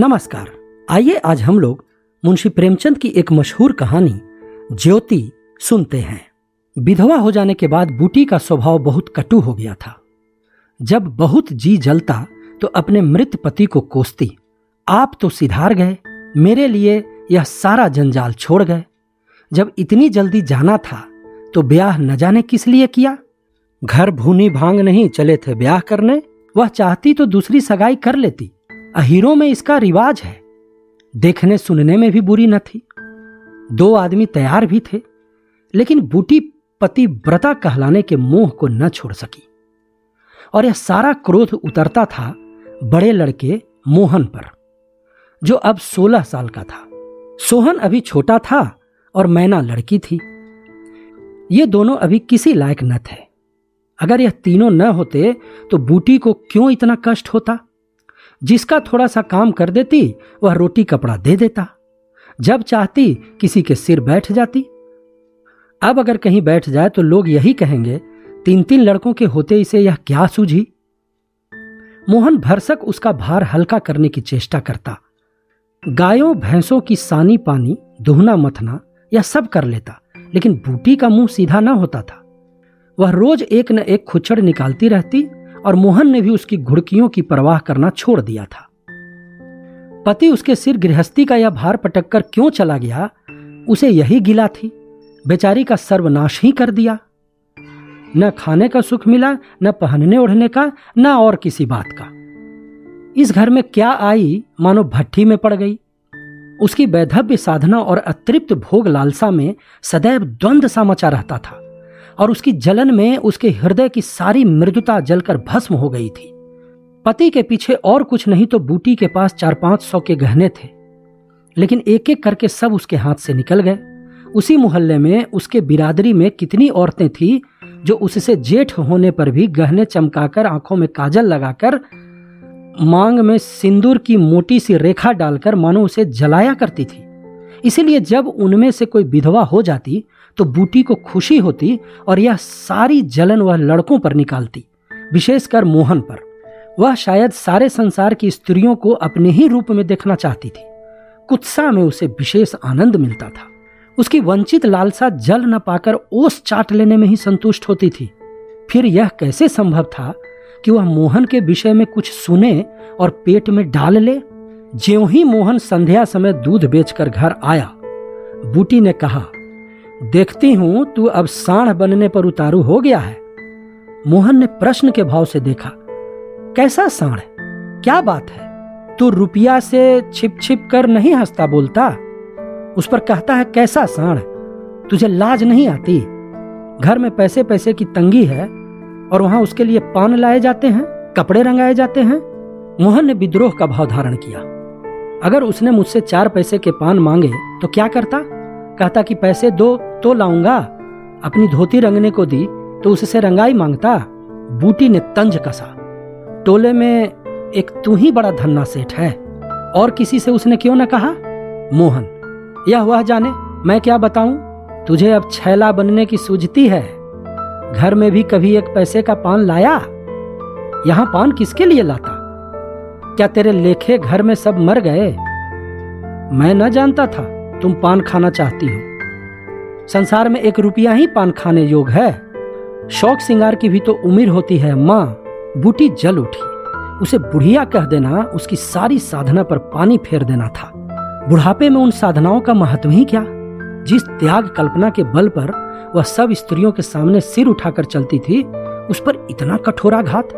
नमस्कार, आइए आज हम लोग मुंशी प्रेमचंद की एक मशहूर कहानी ज्योति सुनते हैं। विधवा हो जाने के बाद बूटी का स्वभाव बहुत कटु हो गया था। जब बहुत जी जलता तो अपने मृत पति को कोसती, आप तो सिधार गए, मेरे लिए यह सारा जंजाल छोड़ गए। जब इतनी जल्दी जाना था तो ब्याह न जाने किस लिए किया। घर भूनी भांग नहीं चले थे ब्याह करने, वह चाहती तो दूसरी सगाई कर लेती, अहीरों में इसका रिवाज है। देखने सुनने में भी बुरी न थी, दो आदमी तैयार भी थे, लेकिन बूटी पतिव्रता कहलाने के मोह को न छोड़ सकी और यह सारा क्रोध उतरता था बड़े लड़के मोहन पर, जो अब 16 साल का था। सोहन अभी छोटा था और मैना लड़की थी, ये दोनों अभी किसी लायक न थे। अगर यह तीनों न होते तो बूटी को क्यों इतना कष्ट होता। जिसका थोड़ा सा काम कर देती वह रोटी कपड़ा दे देता, जब चाहती किसी के सिर बैठ जाती। अब अगर कहीं बैठ जाए तो लोग यही कहेंगे 3-3 लड़कों के होते इसे यह क्या सूझी। मोहन भरसक उसका भार हल्का करने की चेष्टा करता, गायों भैंसों की सानी पानी दुहना मथना यह सब कर लेता, लेकिन बूटी का मुंह सीधा न होता था। वह रोज एक न एक खुचड़ निकालती रहती और मोहन ने भी उसकी घुड़कियों की परवाह करना छोड़ दिया था। पति उसके सिर गृहस्थी का यह भार पटक कर क्यों चला गया, उसे यही गिला थी। बेचारी का सर्वनाश ही कर दिया, न खाने का सुख मिला, न पहनने ओढ़ने का, न और किसी बात का। इस घर में क्या आई मानो भट्ठी में पड़ गई। उसकी वैधव्य साधना और अतृप्त भोग लालसा में सदैव द्वंद्व सा मचा रहता था और उसकी जलन में उसके हृदय की सारी मृदुता जलकर भस्म हो गई थी। पति के पीछे और कुछ नहीं तो बूटी के पास 400-500 के गहने थे, लेकिन एक एक करके सब उसके हाथ से निकल गए। उसी मोहल्ले में उसके बिरादरी में कितनी औरतें थीं जो उससे जेठ होने पर भी गहने चमकाकर, आंखों में काजल लगाकर, मांग में सिंदूर की मोटी सी रेखा डालकर मानो उसे जलाया करती थी। इसीलिए जब उनमें से कोई विधवा हो जाती तो बूटी को खुशी होती और यह सारी जलन वह लड़कों पर निकालती, विशेषकर मोहन पर। वह शायद सारे संसार की स्त्रियों को अपने ही रूप में देखना चाहती थी। कुत्सा में उसे विशेष आनंद मिलता था। उसकी वंचित लालसा जल न पाकर ओस चाट लेने में ही संतुष्ट होती थी। फिर यह कैसे संभव था कि वह मोहन के विषय में कुछ सुने और पेट में डाल ले। ज्यों ही मोहन संध्या समय दूध बेचकर घर आया, बूटी ने कहा, देखती हूं तू अब सांड बनने पर उतारू हो गया है। मोहन ने प्रश्न के भाव से देखा, कैसा सांड, क्या बात है, तू रुपया से छिप छिप कर नहीं हंसता बोलता। उस पर कहता है, कैसा सांड, तुझे लाज नहीं आती। घर में पैसे पैसे की तंगी है और वहां उसके लिए पान लाए जाते हैं, कपड़े रंगाए जाते हैं। मोहन ने विद्रोह का भाव धारण किया। अगर उसने मुझसे 4 पैसे के पान मांगे तो क्या करता, कहता कि पैसे दो तो लाऊंगा। अपनी धोती रंगने को दी तो उससे रंगाई मांगता। बूटी ने तंज कसा, टोले में एक तू ही बड़ा धन्ना सेठ है, और किसी से उसने क्यों न कहा। मोहन, यह वह जाने, मैं क्या बताऊं, तुझे अब छैला बनने की सूझती है। घर में भी कभी 1 पैसे का पान लाया, यहां पान किसके लिए लाता। क्या तेरे लेखे घर में सब मर गए, मैं न जानता था तुम पान खाना चाहती हो। संसार में 1 रुपया ही पान खाने योग है, शौक सिंगार की भी तो उम्र होती है माँ। बूटी जल उठी, उसे बुढ़िया कह देना उसकी सारी साधना पर पानी फेर देना था। बुढ़ापे में उन साधनाओं का महत्व ही क्या। जिस त्याग कल्पना के बल पर वह सब स्त्रियों के सामने सिर उठाकर चलती थी, उस पर इतना कठोराघात।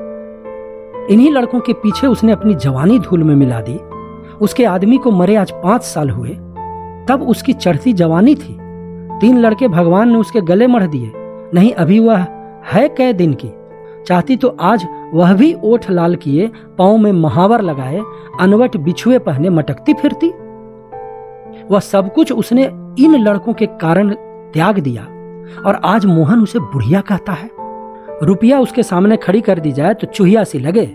इन्हीं लड़कों के पीछे उसने अपनी जवानी धूल में मिला दी। उसके आदमी को मरे आज 5 साल हुए, तब उसकी चढ़ती जवानी थी। 3 लड़के भगवान ने उसके गले मढ़ दिए, नहीं अभी वह है कै दिन की। चाहती तो आज वह भी ओठ लाल किए, पाँव में महावर लगाए, अनवट बिछुए पहने मटकती फिरती। वह सब कुछ उसने इन लड़कों के कारण त्याग दिया और आज मोहन उसे बुढ़िया कहता है। रुपया उसके सामने खड़ी कर दी जाए तो चूहिया सी लगे,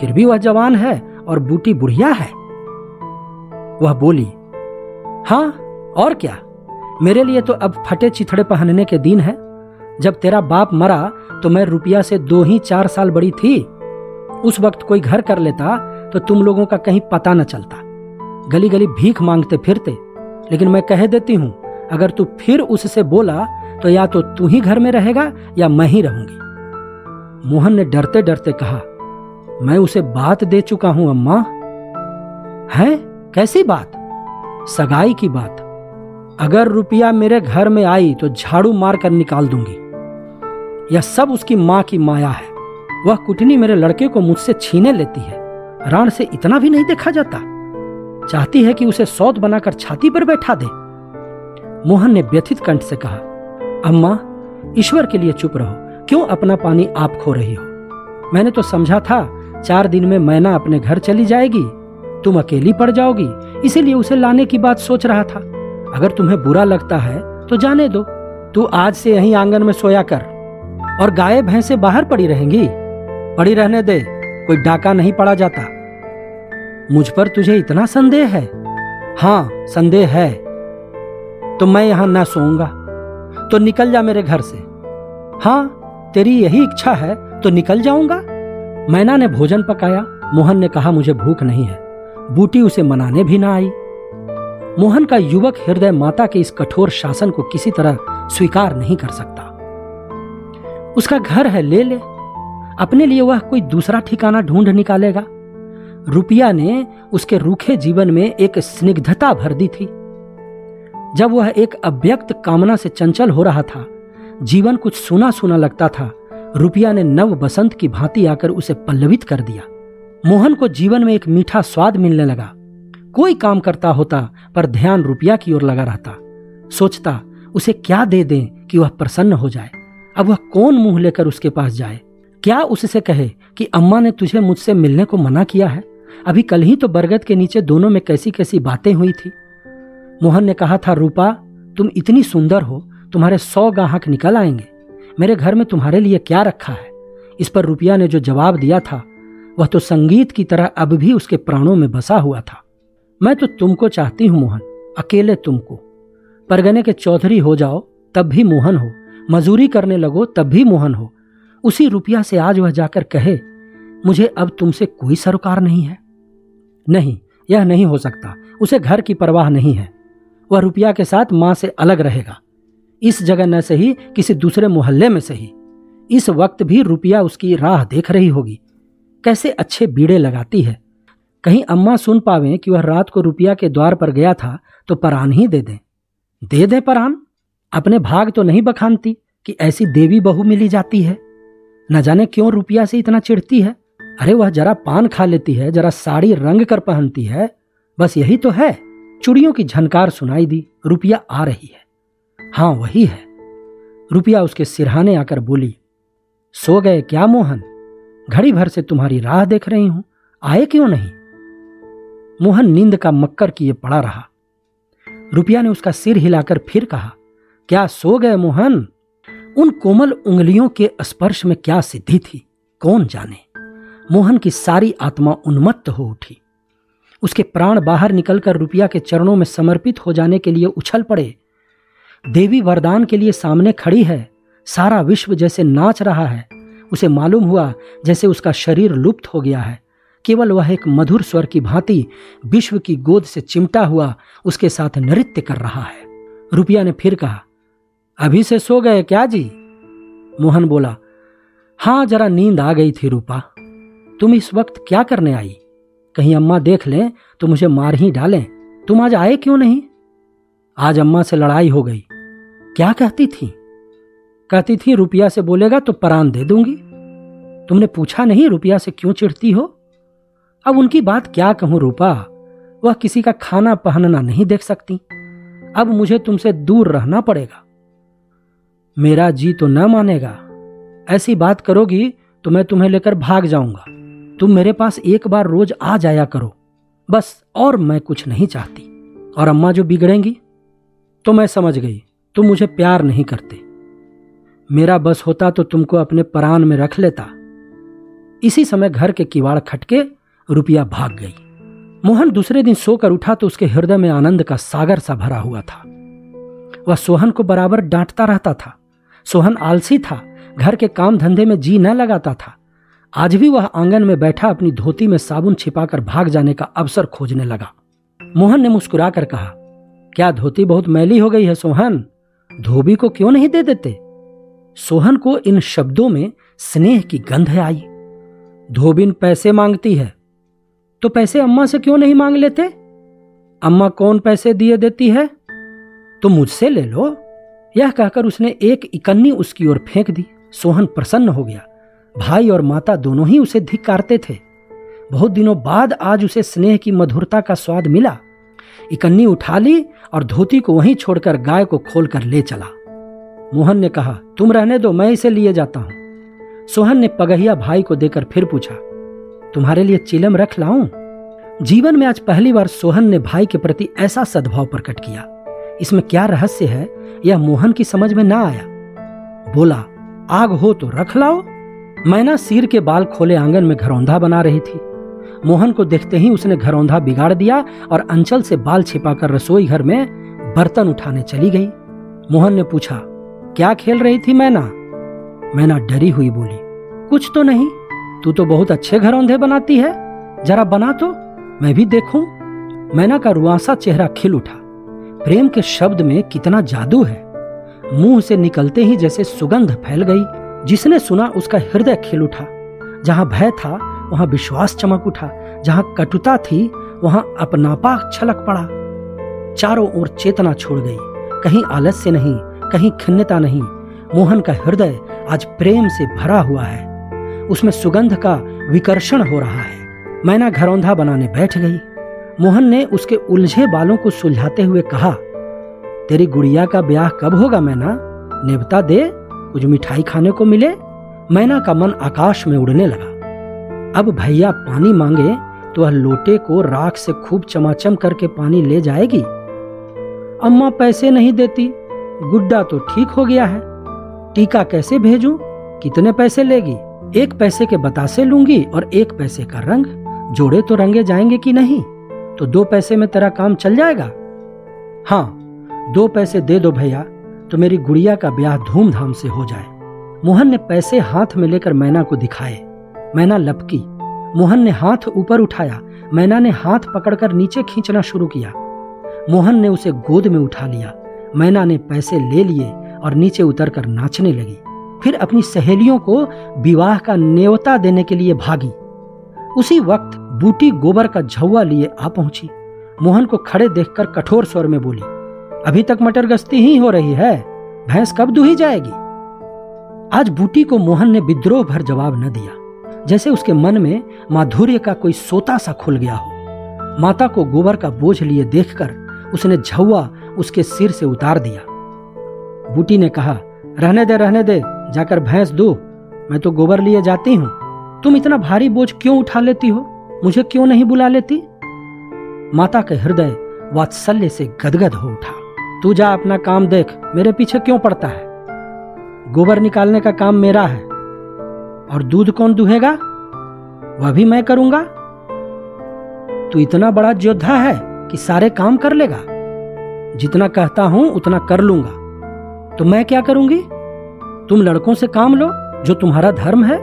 फिर भी वह जवान है और बूटी बुढ़िया है। वह बोली, हाँ और क्या, मेरे लिए तो अब फटे चिथड़े पहनने के दिन है। जब तेरा बाप मरा तो मैं रुपया से 2-4 साल बड़ी थी। उस वक्त कोई घर कर लेता तो तुम लोगों का कहीं पता न चलता, गली गली भीख मांगते फिरते। लेकिन मैं कह देती हूँ, अगर तू फिर उससे बोला तो या तो तू ही घर में रहेगा या मैं ही रहूंगी। मोहन ने डरते डरते कहा, मैं उसे बात दे चुका हूं अम्मा। हैं? कैसी बात? सगाई की बात। अगर रुपया मेरे घर में आई तो झाड़ू मार कर निकाल दूंगी। यह सब उसकी माँ की माया है। वह कुटनी मेरे लड़के को मुझसे छीने लेती है। राण से इतना भी नहीं देखा जाता। चाहती है कि उसे सौत बनाकर छाती पर बैठा दे। मोहन ने व्यथित कंठ से कहा, अम्मा ईश्वर के लिए चुप रहो, क्यों अपना पानी आप खो रही हो? मैंने तो समझा था 4 दिन में मैना अपने घर चली जाएगी, तुम अकेली पड़ जाओगी, इसीलिए उसे लाने की बात सोच रहा था। अगर तुम्हें बुरा लगता है तो जाने दो। तू आज से यहीं आंगन में सोया कर, और गाय भैंसे बाहर पड़ी रहेंगी। पड़ी रहने दे, कोई डाका नहीं पड़ा जाता। मुझ पर तुझे इतना संदेह है? हाँ संदेह है। तो मैं यहां ना सोऊंगा? तो निकल जा मेरे घर से। हाँ तेरी यही इच्छा है तो निकल जाऊंगा। मैना ने भोजन पकाया। मोहन ने कहा, मुझे भूख नहीं है। बूटी उसे मनाने भी ना आई। मोहन का युवक हृदय माता के इस कठोर शासन को किसी तरह स्वीकार नहीं कर सकता। उसका घर है, ले ले। अपने लिए वह कोई दूसरा ठिकाना ढूंढ निकालेगा। रुपया ने उसके रूखे जीवन में एक स्निग्धता भर दी थी। जब वह एक अव्यक्त कामना से चंचल हो रहा था, जीवन कुछ सुना सुना लगता था, रुपया ने नव बसंत की भांति आकर उसे पल्लवित कर दिया। मोहन को जीवन में एक मीठा स्वाद मिलने लगा। कोई काम करता होता पर ध्यान रुपया की ओर लगा रहता। सोचता, उसे क्या दे दें कि वह प्रसन्न हो जाए। अब वह कौन मुंह लेकर उसके पास जाए? क्या उससे कहे कि अम्मा ने तुझे मुझसे मिलने को मना किया है? अभी कल ही तो बरगद के नीचे दोनों में कैसी कैसी बातें हुई थी। मोहन ने कहा था, रूपा तुम इतनी सुंदर हो, तुम्हारे 100 ग्राहक निकल आएंगे, मेरे घर में तुम्हारे लिए क्या रखा है? इस पर रुपया ने जो जवाब दिया था वह तो संगीत की तरह अब भी उसके प्राणों में बसा हुआ था। मैं तो तुमको चाहती हूं मोहन, अकेले तुमको। परगने के चौधरी हो जाओ तब भी मोहन हो, मजूरी करने लगो तब भी मोहन हो। उसी रुपया से आज वह जाकर कहे, मुझे अब तुमसे कोई सरोकार नहीं है। नहीं, यह नहीं हो सकता। उसे घर की परवाह नहीं है। वह रुपया के साथ माँ से अलग रहेगा। इस जगह न सही, किसी दूसरे मोहल्ले में सही, इस वक्त भी रुपया उसकी राह देख रही होगी। कैसे अच्छे बीड़े लगाती है। कहीं अम्मा सुन पावे कि वह रात को रुपया के द्वार पर गया था तो परान ही दे दें। दे दें परान? अपने भाग तो नहीं बखानती कि ऐसी देवी बहू मिली जाती है। न जाने क्यों रुपया से इतना चिढ़ती है। अरे वह जरा पान खा लेती है, जरा साड़ी रंग कर पहनती है, बस यही तो है। चूड़ियों की झनकार सुनाई दी। रुपया आ रही है। हाँ वही है। रुपया उसके सिरहाने आकर बोली, सो गए क्या मोहन? घड़ी भर से तुम्हारी राह देख रही हूं, आए क्यों नहीं? मोहन नींद का मक्कर किए पड़ा रहा। रुपया ने उसका सिर हिलाकर फिर कहा, क्या सो गए मोहन? उन कोमल उंगलियों के स्पर्श में क्या सिद्धि थी कौन जाने। मोहन की सारी आत्मा उन्मत्त हो उठी। उसके प्राण बाहर निकलकर रुपया के चरणों में समर्पित हो जाने के लिए उछल पड़े। देवी वरदान के लिए सामने खड़ी है। सारा विश्व जैसे नाच रहा है। उसे मालूम हुआ जैसे उसका शरीर लुप्त हो गया है। केवल वह एक मधुर स्वर की भांति विश्व की गोद से चिमटा हुआ उसके साथ नृत्य कर रहा है। रुपया ने फिर कहा, अभी से सो गए क्या जी? मोहन बोला, हाँ जरा नींद आ गई थी। रूपा तुम इस वक्त क्या करने आई? कहीं अम्मा देख लें तो मुझे मार ही डालें। तुम आज आए क्यों नहीं? आज अम्मा से लड़ाई हो गई। क्या कहती थी? कहती थी रुपया से बोलेगा तो परान दे दूंगी। तुमने पूछा नहीं रुपया से क्यों चिढ़ती हो? अब उनकी बात क्या कहूं रूपा, वह किसी का खाना पहनना नहीं देख सकती। अब मुझे तुमसे दूर रहना पड़ेगा। मेरा जी तो न मानेगा। ऐसी बात करोगी तो मैं तुम्हें लेकर भाग जाऊंगा। तुम मेरे पास एक बार रोज आ जाया करो बस, और मैं कुछ नहीं चाहती। और अम्मा जो बिगड़ेंगी तो मैं समझ गई। तुम मुझे प्यार नहीं करते। मेरा बस होता तो तुमको अपने परान में रख लेता। इसी समय घर के किवाड़ खटके, रुपया भाग गई। मोहन दूसरे दिन सोकर उठा तो उसके हृदय में आनंद का सागर सा भरा हुआ था। वह सोहन को बराबर डांटता रहता था। सोहन आलसी था, घर के काम धंधे में जी न लगाता था। आज भी वह आंगन में बैठा अपनी धोती में साबुन छिपाकर भाग जाने का अवसर खोजने लगा। मोहन ने मुस्कुराकर कहा, क्या धोती बहुत मैली हो गई है सोहन, धोबी को क्यों नहीं दे देते? सोहन को इन शब्दों में स्नेह की गंध आई। धोबिन पैसे मांगती है, तो पैसे अम्मा से क्यों नहीं मांग लेते? अम्मा कौन पैसे दिए देती है, तो मुझसे ले लो। यह कहकर उसने एक इकन्नी उसकी ओर फेंक दी। सोहन प्रसन्न हो गया। भाई और माता दोनों ही उसे धिक्कारते थे। बहुत दिनों बाद आज उसे स्नेह की मधुरता का स्वाद मिला। इकन्नी उठा ली और धोती को वहीं छोड़कर गाय को खोलकर ले चला। मोहन ने कहा, तुम रहने दो, मैं इसे लिए जाता हूं। सोहन ने पगहिया भाई को देकर फिर पूछा, तुम्हारे लिए चिलम रख लाऊं? जीवन में आज पहली बार सोहन ने भाई के प्रति ऐसा सद्भाव प्रकट किया। इसमें क्या रहस्य है, यह मोहन की समझ में ना आया। बोला, आग हो तो रख लाओ। मैना सिर के बाल खोले आंगन में घरौंधा बना रही थी। मोहन को देखते ही उसने घरौंधा बिगाड़ दिया और अंचल से बाल छिपाकर रसोई घर में बर्तन उठाने चली गई। मोहन ने पूछा, क्या खेल रही थी मैना? मैना डरी हुई बोली, कुछ तो नहीं। तू तो बहुत अच्छे घरौंधे बनाती है, जरा बना तो मैं भी देखूं। मैना का रुआसा चेहरा खिल उठा। प्रेम के शब्द में कितना जादू है। मुंह से निकलते ही जैसे सुगंध फैल गई। जिसने सुना उसका हृदय खिल उठा। जहां भय था वहां विश्वास चमक उठा, जहां कटुता थी वहां अपनापा छलक पड़ा। चारों ओर चेतना छोड़ गई, कहीं आलस्य नहीं, कहीं खिन्नता नहीं। मोहन का हृदय आज प्रेम से भरा हुआ है, उसमें सुगंध का विकर्षण हो रहा है। मैना घरौंधा बनाने बैठ गई। मोहन ने उसके उलझे बालों को सुलझाते हुए कहा, तेरी गुड़िया का ब्याह कब होगा मैना? नेवता दे, कुछ मिठाई खाने को मिले। मैना का मन आकाश में उड़ने लगा। अब भैया पानी मांगे तो वह लोटे को राख से खूब चमाचम करके पानी ले जाएगी। अम्मा पैसे नहीं देती, गुड्डा तो ठीक हो गया है, टीका कैसे भेजूं? कितने पैसे लेगी? एक पैसे के बतासे लूंगी और एक पैसे का रंग, जोड़े तो रंगे जाएंगे कि नहीं? तो 2 पैसे में तेरा काम चल जाएगा। हाँ, 2 पैसे दे दो भैया, तो मेरी गुड़िया का ब्याह धूमधाम से हो जाए। मोहन ने पैसे हाथ में लेकर मैना को दिखाए। मैना लपकी। मोहन ने हाथ ऊपर उठाया, मैना ने हाथ पकड़कर नीचे खींचना शुरू किया। मोहन ने उसे गोद में उठा लिया। मैना ने पैसे ले लिए और नीचे उतरकर नाचने लगी। फिर अपनी सहेलियों को विवाह का न्योता देने के लिए भागी। उसी वक्त बूटी गोबर का झौवा लिए आ पहुंची। मोहन को खड़े देखकर कठोर स्वर में बोली, अभी तक मटर गश्ती ही हो रही है, भैंस कब दूही जाएगी? आज बूटी को मोहन ने विद्रोह भर जवाब न दिया। जैसे उसके मन में माधुर्य का कोई सोता सा खुल गया हो। माता को गोबर का बोझ लिए देखकर उसने झौवा उसके सिर से उतार दिया। बूटी ने कहा, रहने दे जाकर भैंस दो, मैं तो गोबर लिए जाती हूँ। तुम इतना भारी बोझ क्यों उठा लेती हो, मुझे क्यों नहीं बुला लेती? माता के हृदय वात्सल्य से गदगद हो उठा। तू जा अपना काम देख, मेरे पीछे क्यों पड़ता है? गोबर निकालने का काम मेरा है। और दूध कौन दुहेगा? वह भी मैं करूंगा। तू इतना बड़ा योद्धा है कि सारे काम कर लेगा। जितना कहता हूं उतना कर लूंगा, तो मैं क्या करूंगी? तुम लड़कों से काम लो, जो तुम्हारा धर्म है।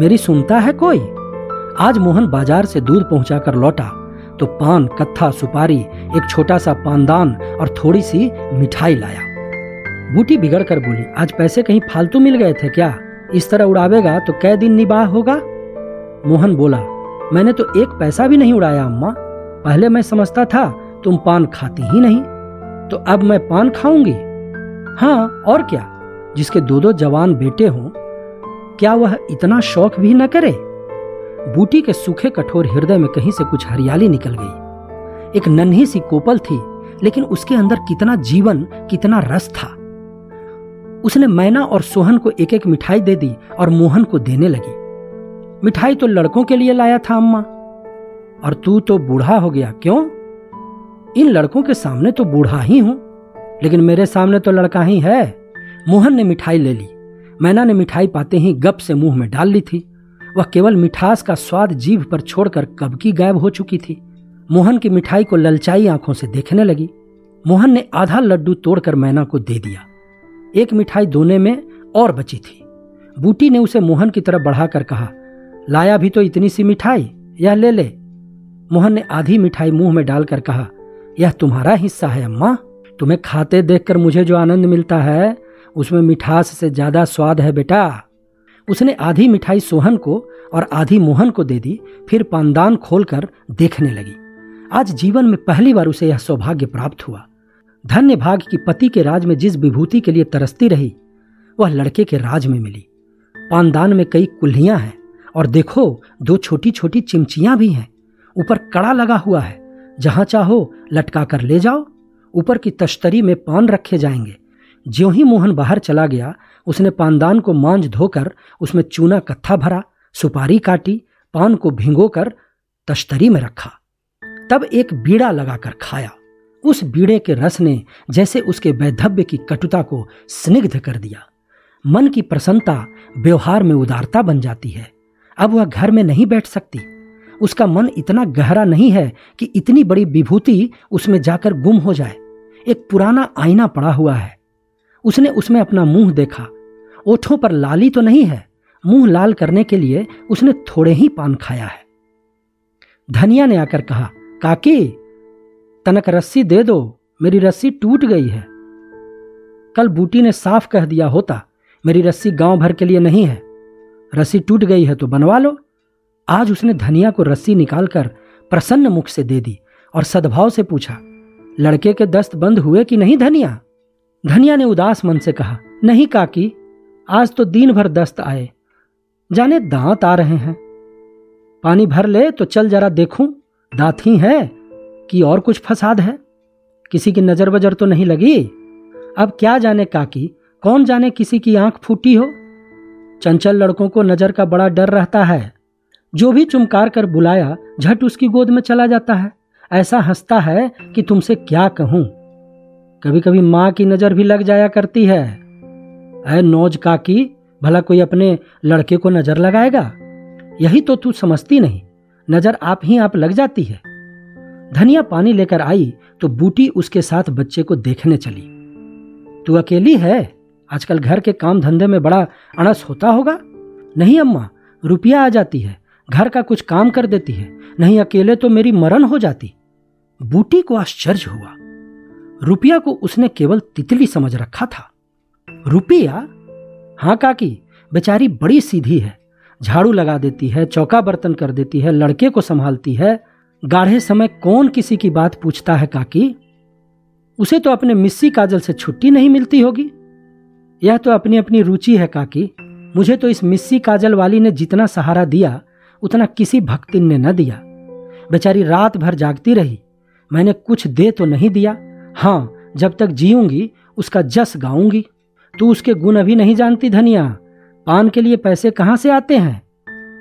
मेरी सुनता है कोई? आज मोहन बाजार से दूध पहुंचाकर लौटा तो पान, कत्था, सुपारी, एक छोटा सा पानदान और थोड़ी सी मिठाई लाया। बूटी बिगड़ कर बोली, आज पैसे कहीं फालतू मिल गए थे क्या? इस तरह उड़ावेगा तो कै दिन निबाह होगा? मोहन बोला, मैंने तो 1 पैसा भी नहीं उड़ाया अम्मा। पहले मैं समझता था तुम पान खाती ही नहीं, तो अब मैं पान खाऊंगी। हाँ और क्या, जिसके 2 जवान बेटे हों, क्या वह इतना शौक भी न करे? बूटी के सूखे कठोर हृदय में कहीं से कुछ हरियाली निकल गई। एक नन्ही सी कोपल थी, लेकिन उसके अंदर कितना जीवन, कितना रस था। उसने मैना और सोहन को 1-1 मिठाई दे दी और मोहन को देने लगी। मिठाई तो लड़कों के लिए लाया था अम्मा, और तू तो बूढ़ा हो गया क्यों? इन लड़कों के सामने तो बूढ़ा ही हूं, लेकिन मेरे सामने तो लड़का ही है। मोहन ने मिठाई ले ली। मैना ने मिठाई पाते ही गप से मुंह में डाल ली थी। वह केवल मिठास का स्वाद जीभ पर छोड़कर कब की गायब हो चुकी थी। मोहन की मिठाई को ललचाई आंखों से देखने लगी। मोहन ने आधा लड्डू तोड़कर मैना को दे दिया। 1 मिठाई दोने में और बची थी। बूटी ने उसे मोहन की तरफ बढ़ाकर कहा, लाया भी तो इतनी सी मिठाई, यह ले ले। मोहन ने आधी मिठाई मुंह में डालकर कहा, यह तुम्हारा हिस्सा है अम्मा। तुम्हें खाते देखकर मुझे जो आनंद मिलता है उसमें मिठास से ज्यादा स्वाद है बेटा। उसने आधी मिठाई सोहन को और आधी मोहन को दे दी, फिर पानदान खोलकर देखने लगी। आज जीवन में पहली बार उसे यह सौभाग्य प्राप्त हुआ। धन्य भाग की पति के राज में जिस विभूति के लिए तरसती रही वह लड़के के राज में मिली। पानदान में कई कुल्हियां हैं और देखो दो छोटी छोटी चिमचियां भी हैं। ऊपर कड़ा लगा हुआ है, जहां चाहो लटका कर ले जाओ। ऊपर की तश्तरी में पान रखे जाएंगे। ज्यों ही मोहन बाहर चला गया, उसने पानदान को मांझ धोकर उसमें चूना कत्था भरा, सुपारी काटी, पान को भिंगोकर तश्तरी में रखा। तब एक बीड़ा लगाकर खाया। उस बीड़े के रस ने जैसे उसके वैधव्य की कटुता को स्निग्ध कर दिया। मन की प्रसन्नता व्यवहार में उदारता बन जाती है। अब वह घर में नहीं बैठ सकती। उसका मन इतना गहरा नहीं है कि इतनी बड़ी विभूति उसमें जाकर गुम हो जाए। एक पुराना आईना पड़ा हुआ है। उसने उसमें अपना मुंह देखा। ओठों पर लाली तो नहीं है। मुंह लाल करने के लिए उसने थोड़े ही पान खाया है। धनिया ने आकर कहा, काकी तनक रस्सी दे दो, मेरी रस्सी टूट गई है। कल बूटी ने साफ कह दिया होता, मेरी रस्सी गांव भर के लिए नहीं है, रस्सी टूट गई है तो बनवा लो। आज उसने धनिया को रस्सी निकालकर प्रसन्न मुख से दे दी और सद्भाव से पूछा, लड़के के दस्त बंद हुए कि नहीं धनिया? धनिया ने उदास मन से कहा, नहीं काकी, आज तो दिन भर दस्त आए, जाने दांत आ रहे हैं। पानी भर ले तो चल जरा देखूं दांत ही है कि और कुछ फसाद है। किसी की नजर बजर तो नहीं लगी? अब क्या जाने काकी, कौन जाने किसी की आंख फूटी हो। चंचल लड़कों को नजर का बड़ा डर रहता है। जो भी चुमकार कर बुलाया झट उसकी गोद में चला जाता है। ऐसा हंसता है कि तुमसे क्या कहूं। कभी कभी माँ की नजर भी लग जाया करती है। ऐ नौज काकी, भला कोई अपने लड़के को नजर लगाएगा? यही तो तू समझती नहीं, नजर आप ही आप लग जाती है। धनिया पानी लेकर आई तो बूटी उसके साथ बच्चे को देखने चली। तू अकेली है, आजकल घर के काम धंधे में बड़ा अणस होता होगा। नहीं अम्मा, रुपया आ जाती है, घर का कुछ काम कर देती है, नहीं अकेले तो मेरी मरण हो जाती। बूटी को आश्चर्य हुआ। रुपया को उसने केवल तितली समझ रखा था। रुपया? हाँ काकी, बेचारी बड़ी सीधी है, झाड़ू लगा देती है, चौका बर्तन कर देती है, लड़के को संभालती है। गाढ़े समय कौन किसी की बात पूछता है काकी? उसे तो अपने मिस्सी काजल से छुट्टी नहीं मिलती होगी। यह तो अपनी अपनी रुचि है काकी। मुझे तो इस मिस्सी काजल वाली ने जितना सहारा दिया उतना किसी भक्तिन ने न दिया। बेचारी रात भर जागती रही, मैंने कुछ दे तो नहीं दिया। हाँ, जब तक जीऊंगी उसका जस गाऊंगी। तू उसके गुण अभी नहीं जानती धनिया। पान के लिए पैसे कहाँ से आते हैं?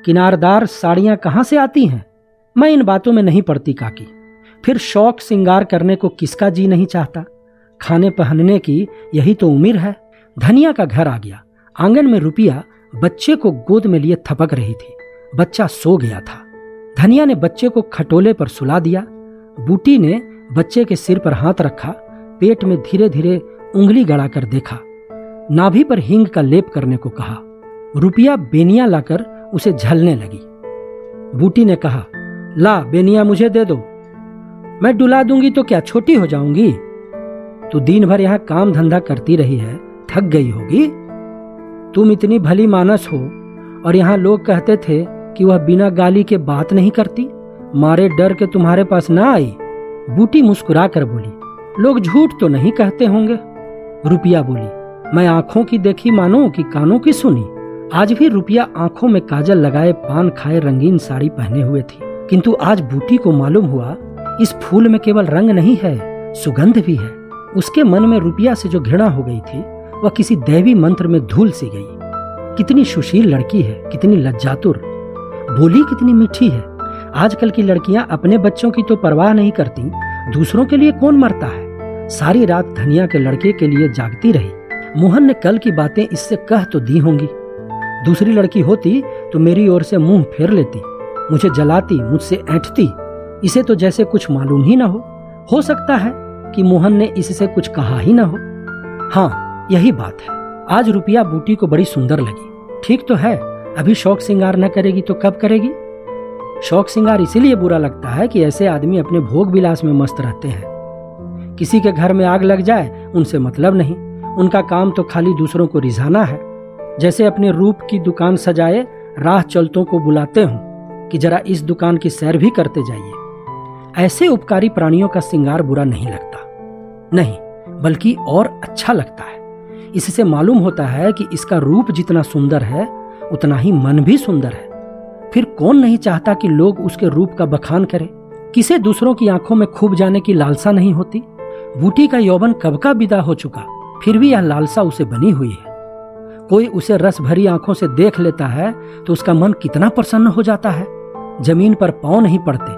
किनारदार साड़ियाँ कहाँ से आती हैं? मैं इन बातों में नहीं पड़ती काकी। फिर शौक सिंगार करने को किसका जी नहीं चाहता? खाने पहनने की यही तो उम्र है। धनिया का घर आ गया। आंगन में रुपया बच्चे को गोद में लिए थपक रही थी। बच्चा सो गया था। धनिया ने बच्चे को खटोले पर सुला दिया। बूटी ने बच्चे के सिर पर हाथ रखा, पेट में धीरे धीरे उंगली गड़ा कर देखा, नाभि पर हींग का लेप करने को कहा। रुपया बेनिया लाकर उसे झलने लगी। बूटी ने कहा, ला बेनिया मुझे दे दो, मैं डुला दूंगी तो क्या छोटी हो जाऊंगी? तू दिन भर यहाँ काम धंधा करती रही है, थक गई होगी। तुम इतनी भली मानस हो और यहाँ लोग कहते थे कि वह बिना गाली के बात नहीं करती, मारे डर के तुम्हारे पास ना आई। बूटी मुस्कुरा कर बोली, लोग झूठ तो नहीं कहते होंगे। रुपया बोली, मैं आंखों की देखी मानो कि कानों की सुनी। आज भी रुपया आंखों में काजल लगाए, पान खाए, रंगीन साड़ी पहने हुए थी। किंतु आज बूटी को मालूम हुआ इस फूल में केवल रंग नहीं है, सुगंध भी है। उसके मन में रुपया से जो घृणा हो गई थी वह किसी दैवी मंत्र में धूल सी गई। कितनी सुशील लड़की है, कितनी लज्जातुर, बोली कितनी मीठी है। आजकल की लड़कियां अपने बच्चों की तो परवाह नहीं करती, दूसरों के लिए कौन मरता है। सारी रात धनिया के लड़के के लिए जागती रही। मोहन ने कल की बातें इससे कह तो दी होंगी। दूसरी लड़की होती तो मेरी ओर से मुंह फेर लेती, मुझे जलाती, मुझसे ऐंठती। इसे तो जैसे कुछ मालूम ही ना हो सकता है कि मोहन ने इससे कुछ कहा ही ना हो। हाँ, यही बात है। आज रुपया बूटी को बड़ी सुंदर लगी। ठीक तो है, अभी शौक श्रृंगार न करेगी तो कब करेगी। शौक श्रृंगार इसीलिए बुरा लगता है कि ऐसे आदमी अपने भोग विलास में मस्त रहते हैं। किसी के घर में आग लग जाए उनसे मतलब नहीं, उनका काम तो खाली दूसरों को रिझाना है। जैसे अपने रूप की दुकान सजाए राह चलतों को बुलाते हों कि जरा इस दुकान की सैर भी करते जाइए। ऐसे उपकारी प्राणियों का श्रृंगार बुरा नहीं लगता, नहीं बल्कि और अच्छा लगता है। इससे मालूम होता है कि इसका रूप जितना सुंदर है उतना ही मन भी सुंदर है। फिर कौन नहीं चाहता कि लोग उसके रूप का बखान करें। किसे दूसरों की आंखों में खूब जाने की लालसा नहीं होती। बूटी का यौवन कब का विदा हो चुका, फिर भी यह लालसा उसे बनी हुई है। कोई उसे रस भरी आंखों से देख लेता है तो उसका मन कितना प्रसन्न हो जाता है। जमीन पर पांव नहीं पड़ते।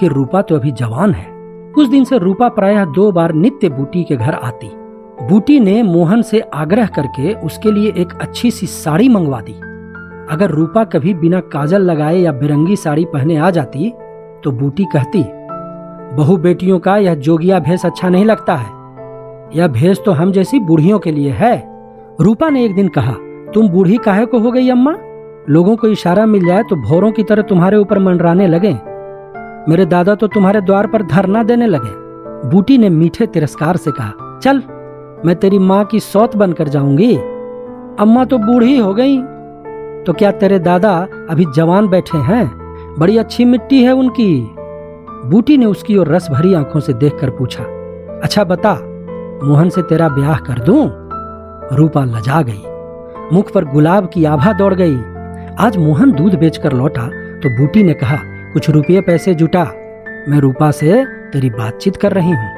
फिर रूपा तो अभी जवान है। उस दिन से रूपा प्रायः 2 बार नित्य बूटी के घर आती। बूटी ने मोहन से आग्रह करके उसके लिए एक अच्छी सी साड़ी मंगवा दी। अगर रूपा कभी बिना काजल लगाए या बिरंगी साड़ी पहने आ जाती तो बूटी कहती, बहु बेटियों का यह जोगिया भेष अच्छा नहीं लगता है। यह भेष तो हम जैसी बूढ़ियों के लिए है। रूपा ने एक दिन कहा, तुम बूढ़ी काहे को हो गई अम्मा? लोगों को इशारा मिल जाए तो भौरों की तरह तुम्हारे ऊपर मंडराने लगे। मेरे दादा तो तुम्हारे द्वार पर धरना देने लगे। बूटी ने मीठे तिरस्कार से कहा, चल मैं तेरी माँ की सौत बनकर जाऊंगी। अम्मा तो बूढ़ी हो गई, तो क्या तेरे दादा अभी जवान बैठे हैं? बड़ी अच्छी मिट्टी है उनकी। बूटी ने उसकी ओर रस भरी आंखों से देखकर पूछा, अच्छा बता, मोहन से तेरा ब्याह कर दूं? रूपा लजा गई, मुख पर गुलाब की आभा दौड़ गई। आज मोहन दूध बेचकर लौटा तो बूटी ने कहा, कुछ रुपये पैसे जुटा, मैं रूपा से तेरी बातचीत कर रही हूँ।